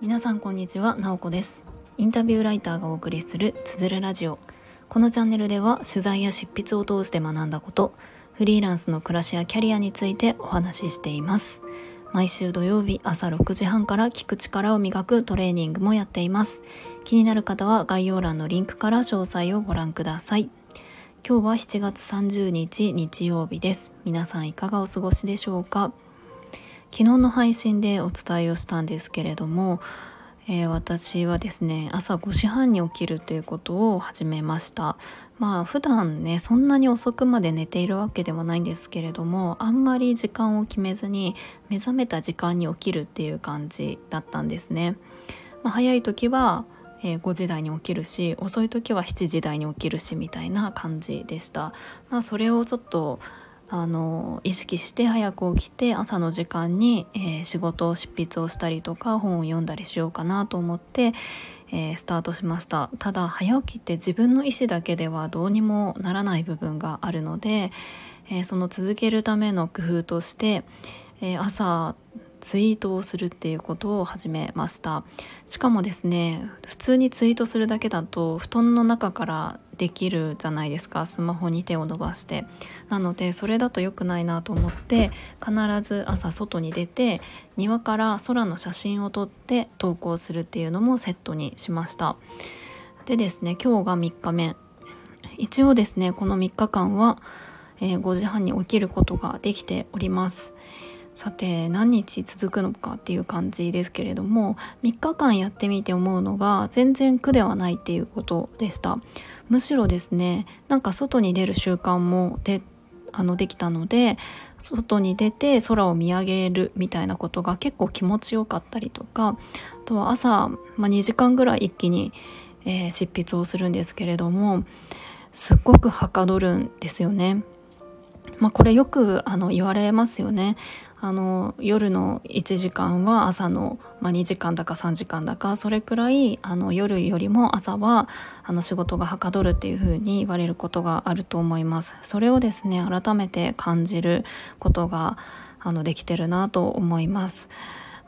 皆さんこんにちは、なおこです。インタビューライターがお送りするつづるラジオ。このチャンネルでは取材や執筆を通して学んだこと、フリーランスの暮らしやキャリアについてお話ししています。毎週土曜日朝6時半から聞く力を磨くトレーニングもやっています。気になる方は概要欄のリンクから詳細をご覧ください。今日は7月30日日曜日です。皆さんいかがお過ごしでしょうか。昨日の配信でお伝えをしたんですけれども、私はですね、朝5時半に起きるということを始めました。普段ね、そんなに遅くまで寝ているわけではないんですけれども、あんまり時間を決めずに目覚めた時間に起きるっていう感じだったんですね。早い時は5時台に起きるし、遅い時は7時台に起きるしみたいな感じでした。それをちょっと意識して早く起きて、朝の時間に、仕事を執筆をしたりとか本を読んだりしようかなと思って、スタートしました。ただ早起きって自分の意思だけではどうにもならない部分があるので、その続けるための工夫として、朝ツイートをするっていうことを始めました。しかもですね、普通にツイートするだけだと布団の中からできるじゃないですか、スマホに手を伸ばして。なのでそれだと良くないなと思って、必ず朝外に出て庭から空の写真を撮って投稿するっていうのもセットにしました。でですね、今日が3日目。一応ですね、この3日間は5時半に起きることができております。さて何日続くのかっていう感じですけれども、3日間やってみて思うのが全然苦ではないっていうことでした。むしろですね、なんか外に出る習慣もできたので、外に出て空を見上げるみたいなことが結構気持ちよかったりとか、あとは朝、2時間ぐらい一気に、執筆をするんですけれども、すっごくはかどるんですよね。これよく言われますよね。夜の1時間は朝の、2時間だか3時間だか、それくらい夜よりも朝は仕事がはかどるっていう風に言われることがあると思います。それをですね、改めて感じることができてるなと思います。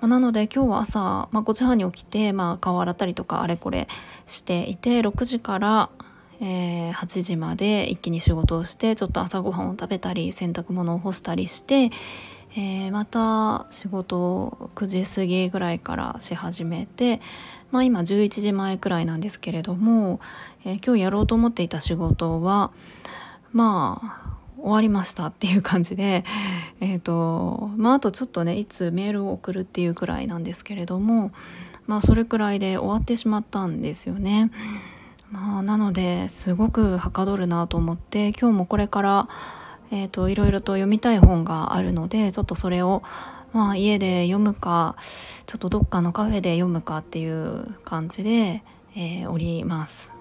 なので今日は朝、5時半に起きて、顔洗ったりとかあれこれしていて、6時から8時まで一気に仕事をして、ちょっと朝ごはんを食べたり洗濯物を干したりして、また仕事を9時過ぎぐらいからし始めて、今11時前くらいなんですけれども、今日やろうと思っていた仕事は終わりましたっていう感じで、あとちょっとね、いつメールを送るっていうくらいなんですけれども、それくらいで終わってしまったんですよね。なのですごくはかどるなと思って、今日もこれから、いろいろと読みたい本があるので、ちょっとそれを、家で読むか、ちょっとどっかのカフェで読むかっていう感じで、おります。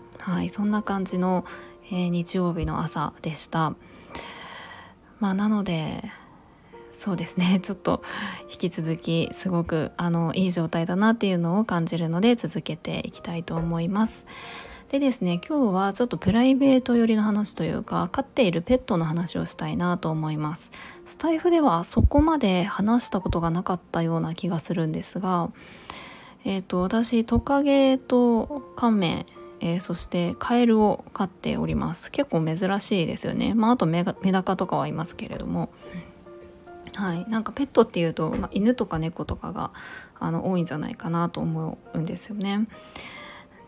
そんな感じの、日曜日の朝でした。なのでそうですね、ちょっと引き続きすごくいい状態だなっていうのを感じるので、続けていきたいと思います。でですね、今日はちょっとプライベート寄りの話というか、飼っているペットの話をしたいなと思います。スタイフではそこまで話したことがなかったような気がするんですが、私トカゲとカメ、そしてカエルを飼っております。結構珍しいですよね。あとメダカとかはいますけれども、なんかペットっていうと、犬とか猫とかが多いんじゃないかなと思うんですよね。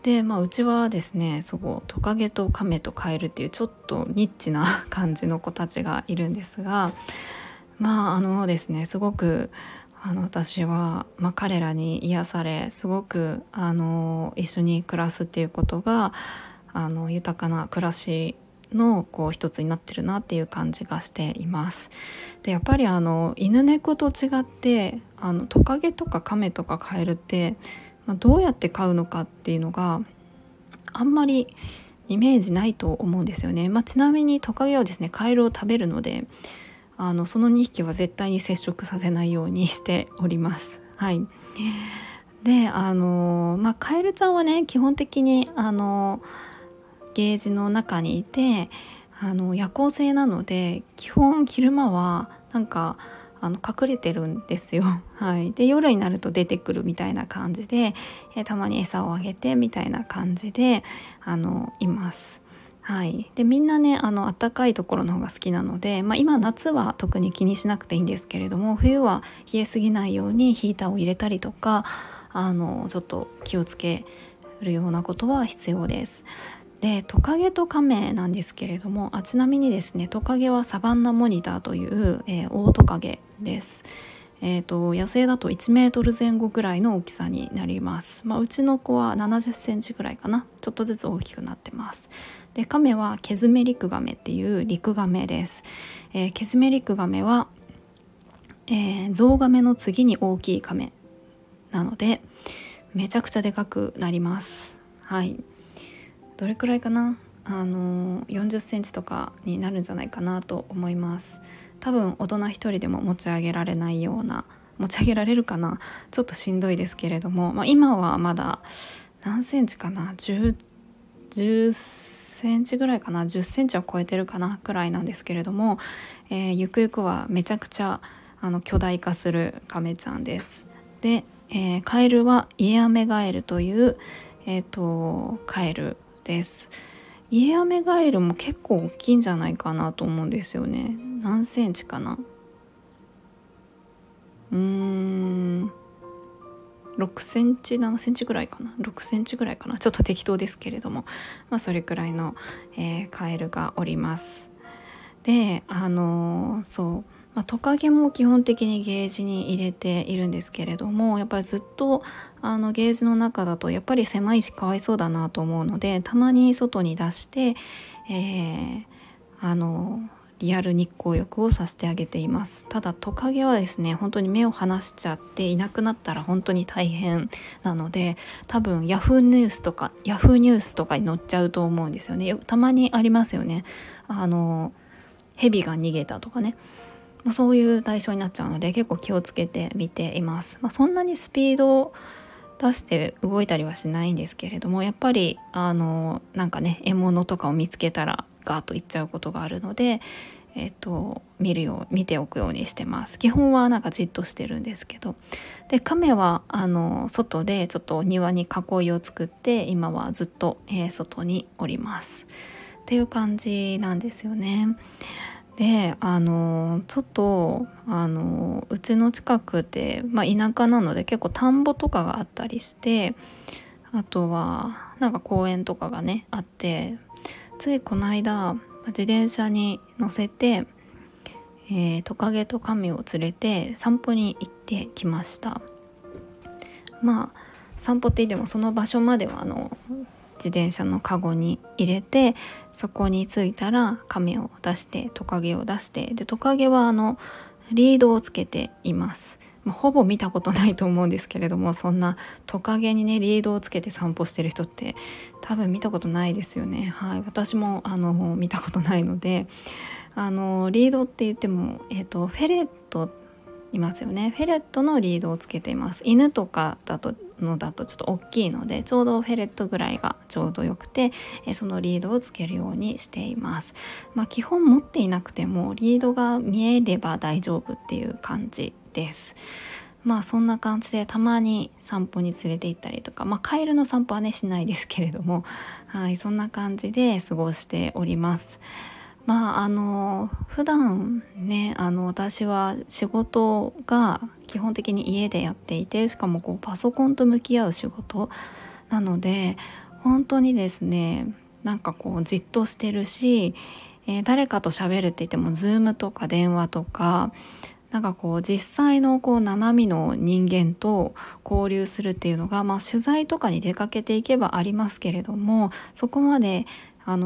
で、うちはですね、トカゲとカメとカエルっていうちょっとニッチな感じの子たちがいるんですが、ですね、すごく私は、彼らに癒され、すごく一緒に暮らすっていうことが豊かな暮らしの一つになってるなっていう感じがしています。で、やっぱり犬猫と違って、トカゲとかカメとかカエルってどうやって飼うのかっていうのがあんまりイメージないと思うんですよね。ちなみにトカゲはですね、カエルを食べるので、その2匹は絶対に接触させないようにしております。で、カエルちゃんはね、基本的にゲージの中にいて、夜行性なので、基本昼間はなんか隠れてるんですよ、はい、で夜になると出てくるみたいな感じで、たまに餌をあげてみたいな感じでいます、はい、でみんなね暖かいところの方が好きなので、まあ、今夏は特に気にしなくていいんですけれども、冬は冷えすぎないようにヒーターを入れたりとかちょっと気をつけるようなことは必要です。でトカゲとカメなんですけれども、ちなみにですね、トカゲはサバンナモニターという、オオトカゲです、野生だと1メートル前後ぐらいの大きさになります、うちの子は70センチぐらいかな、ちょっとずつ大きくなってます。でカメはケヅメリクガメっていうリクガメです、ケヅメリクガメは、ゾウガメの次に大きいカメなのでめちゃくちゃでかくなります、はい、どれくらいかな、40センチとかになるんじゃないかなと思います。多分大人一人でも持ち上げられないような、持ち上げられるかな、ちょっとしんどいですけれども、今はまだ何センチかな、10センチぐらいかな、10センチは超えてるかなくらいなんですけれども、ゆくゆくはめちゃくちゃ巨大化するカメちゃんです。で、カエルはイエアメガエルという、カエルです。イエアメガエルも結構大きいんじゃないかなと思うんですよね。何センチかな、6センチ7センチぐらいかな、6センチぐらいかな、ちょっと適当ですけれども、それくらいの、カエルがおります。でそう、トカゲも基本的にゲージに入れているんですけれども、やっぱりずっとゲージの中だとやっぱり狭いしかわいそうだなと思うので、たまに外に出して、リアル日光浴をさせてあげています。ただトカゲはですね、本当に目を離しちゃっていなくなったら本当に大変なので、多分ヤフーニュースとかに載っちゃうと思うんですよね。たまにありますよね、ヘビが逃げたとかね、そういう対象になっちゃうので結構気をつけて見ています、そんなにスピードを出して動いたりはしないんですけれども、やっぱりなんかね、獲物とかを見つけたらガーッといっちゃうことがあるので、見ておくようにしてます。基本はなんかじっとしてるんですけど。でカメは外でちょっと庭に囲いを作って、今はずっと、外におりますっていう感じなんですよね。でちょっとうちの近くで、田舎なので結構田んぼとかがあったりして、あとはなんか公園とかがねあって、ついこの間自転車に乗せて、トカゲとカメを連れて散歩に行ってきました。散歩って言ってもその場所までは自転車のカゴに入れて、そこに着いたらカメを出してトカゲを出して、でトカゲはリードをつけています、ほぼ見たことないと思うんですけれども、そんなトカゲにねリードをつけて散歩してる人って多分見たことないですよね、はい、私も見たことないので、リードって言っても、フェレットいますよね。フェレットのリードをつけています。犬とかだとちょっと大きいので、ちょうどフェレットぐらいがちょうどよくて、そのリードをつけるようにしています、基本持っていなくてもリードが見えれば大丈夫っていう感じです、そんな感じでたまに散歩に連れて行ったりとか、カエルの散歩はねしないですけれども、はい、そんな感じで過ごしております。普段ね私は仕事が基本的に家でやっていて、しかもパソコンと向き合う仕事なので、本当にですねじっとしてるし、誰かと喋るって言っても Zoom とか電話とか実際の生身の人間と交流するっていうのが、取材とかに出かけていけばありますけれども、そこまで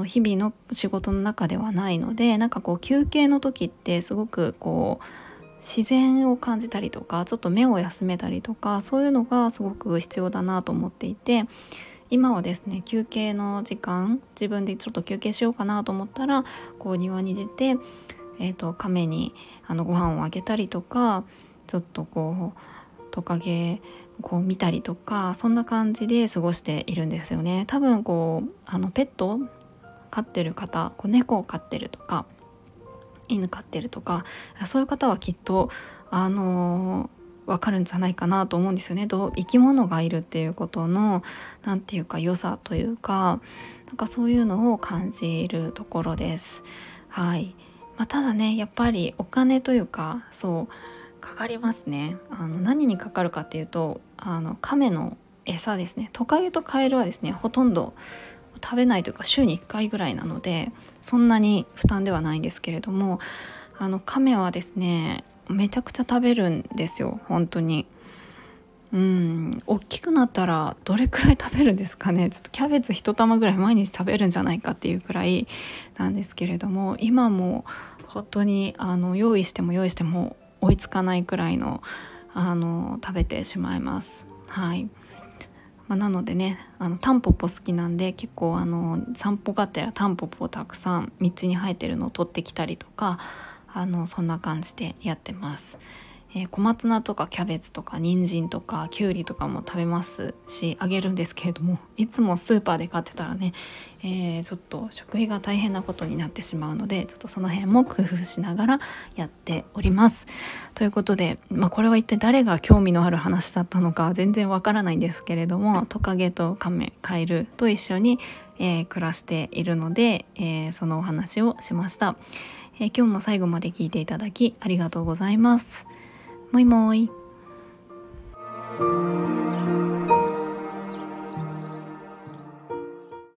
日々の仕事の中ではないので、休憩の時ってすごく自然を感じたりとか、ちょっと目を休めたりとか、そういうのがすごく必要だなと思っていて、今はですね休憩の時間、自分でちょっと休憩しようかなと思ったら庭に出て、カメにご飯をあげたりとか、ちょっとトカゲ見たりとか、そんな感じで過ごしているんですよね。多分ペット飼ってる方、猫を飼ってるとか、犬飼ってるとかそういう方はきっとわかるんじゃないかなと思うんですよね。生き物がいるっていうことのなんていうか良さというか、なんかそういうのを感じるところです。はい。まあ、ただねやっぱりお金というかそうかかりますね。何にかかるかっていうと亀の餌ですね。トカゲとカエルはですねほとんど食べないというか週に1回ぐらいなのでそんなに負担ではないんですけれども、亀はですねめちゃくちゃ食べるんですよ本当に。大きくなったらどれくらい食べるんですかね。ちょっとキャベツ1玉ぐらい毎日食べるんじゃないかっていうくらいなんですけれども、今も本当に用意しても用意しても追いつかないくらいの食べてしまいます。はい。まあ、なのでねタンポポ好きなんで結構散歩がてらタンポポをたくさん道に生えてるのを取ってきたりとかそんな感じでやってます。小松菜とかキャベツとか人参とかきゅうりとかも食べますしあげるんですけれども、いつもスーパーで買ってたらね、ちょっと食費が大変なことになってしまうのでちょっとその辺も工夫しながらやっておりますということで、これは一体誰が興味のある話だったのか全然わからないんですけれども、トカゲとカメカエルと一緒に、暮らしているので、そのお話をしました。今日も最後まで聞いていただきありがとうございます。もいもい。